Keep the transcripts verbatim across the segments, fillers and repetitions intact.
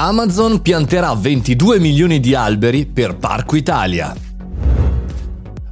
Amazon pianterà ventidue milioni di alberi per Parco Italia.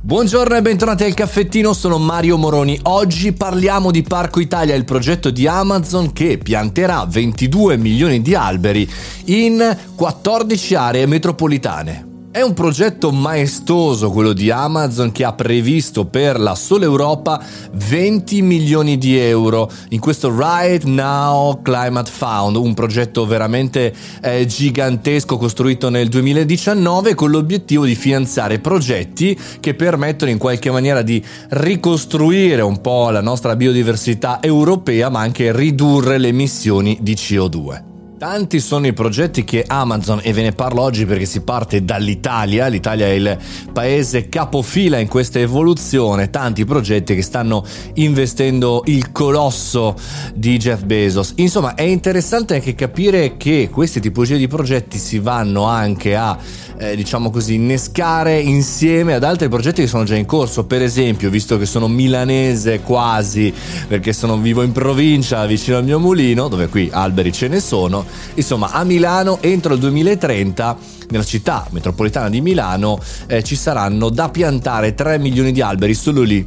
Buongiorno e bentornati al Caffettino, sono Mario Moroni. Oggi parliamo di Parco Italia, il progetto di Amazon che pianterà ventidue milioni di alberi in quattordici aree metropolitane. È un progetto maestoso quello di Amazon, che ha previsto per la sola Europa venti milioni di euro in questo Right Now Climate Fund, un progetto veramente eh, gigantesco costruito nel duemiladiciannove con l'obiettivo di finanziare progetti che permettono in qualche maniera di ricostruire un po' la nostra biodiversità europea, ma anche ridurre le emissioni di C O due. Tanti sono i progetti che Amazon, e ve ne parlo oggi perché si parte dall'Italia, l'Italia è il paese capofila in questa evoluzione, tanti progetti che stanno investendo il colosso di Jeff Bezos. Insomma, è interessante anche capire che queste tipologie di progetti si vanno anche a, eh, diciamo così, innescare insieme ad altri progetti che sono già in corso. Per esempio, visto che sono milanese quasi, perché sono vivo in provincia, vicino al mio mulino, dove qui alberi ce ne sono, insomma, a Milano entro il duemilatrenta, nella città metropolitana di Milano, eh, ci saranno da piantare tre milioni di alberi solo lì.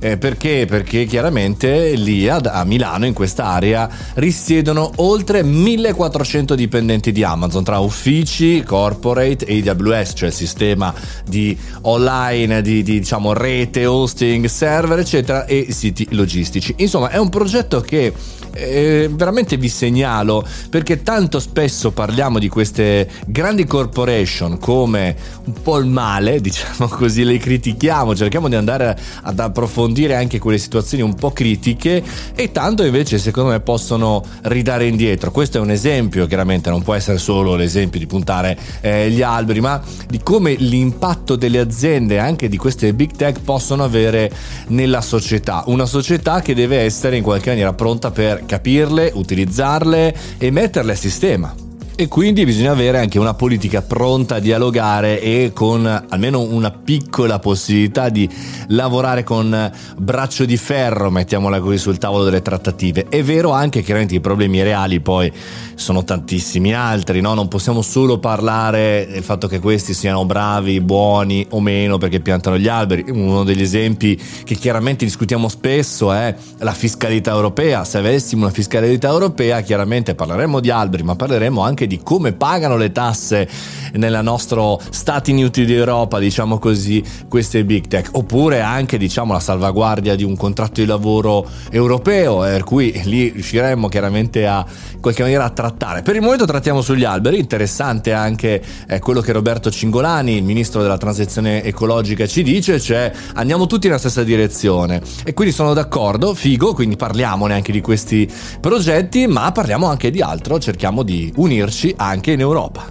Eh, perché? Perché chiaramente lì ad, a Milano, in quest'area, risiedono oltre millequattrocento dipendenti di Amazon, tra uffici, corporate e A W S, cioè il sistema di online, di, di diciamo rete, hosting, server, eccetera, e siti logistici. Insomma, è un progetto che eh, veramente vi segnalo, perché tanto spesso parliamo di queste grandi corporation come un po' il male, diciamo così, le critichiamo, cerchiamo di andare ad approfondire dire anche quelle situazioni un po' critiche, e tanto invece secondo me possono ridare indietro. Questo è un esempio, chiaramente non può essere solo l'esempio di puntare eh, gli alberi, ma di come l'impatto delle aziende, anche di queste big tech, possono avere nella società, una società che deve essere in qualche maniera pronta per capirle, utilizzarle e metterle a sistema. E quindi bisogna avere anche una politica pronta a dialogare e con almeno una piccola possibilità di lavorare con braccio di ferro, mettiamola così, sul tavolo delle trattative. È vero anche che i problemi reali poi sono tantissimi altri, no? Non possiamo solo parlare del fatto che questi siano bravi, buoni o meno perché piantano gli alberi. Uno degli esempi che chiaramente discutiamo spesso è la fiscalità europea. Se avessimo una fiscalità europea, chiaramente parleremmo di alberi, ma parleremmo anche di come pagano le tasse nel nostro Stati Uniti d'Europa, diciamo così, queste big tech, oppure anche, diciamo, la salvaguardia di un contratto di lavoro europeo, per cui lì riusciremmo chiaramente a, in qualche maniera, a trattare. Per il momento trattiamo sugli alberi. Interessante anche eh, quello che Roberto Cingolani, il ministro della transizione ecologica, ci dice, cioè andiamo tutti nella stessa direzione, e quindi sono d'accordo, figo, quindi parliamone anche di questi progetti, ma parliamo anche di altro, cerchiamo di unirci anche in Europa.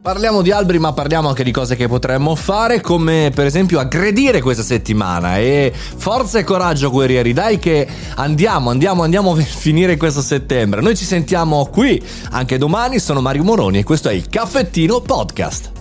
Parliamo di alberi, ma parliamo anche di cose che potremmo fare, come per esempio aggredire questa settimana. E forza e coraggio, guerrieri, dai che andiamo, andiamo, andiamo per finire questo settembre. Noi ci sentiamo qui anche domani, sono Mario Moroni e questo è il Caffettino Podcast.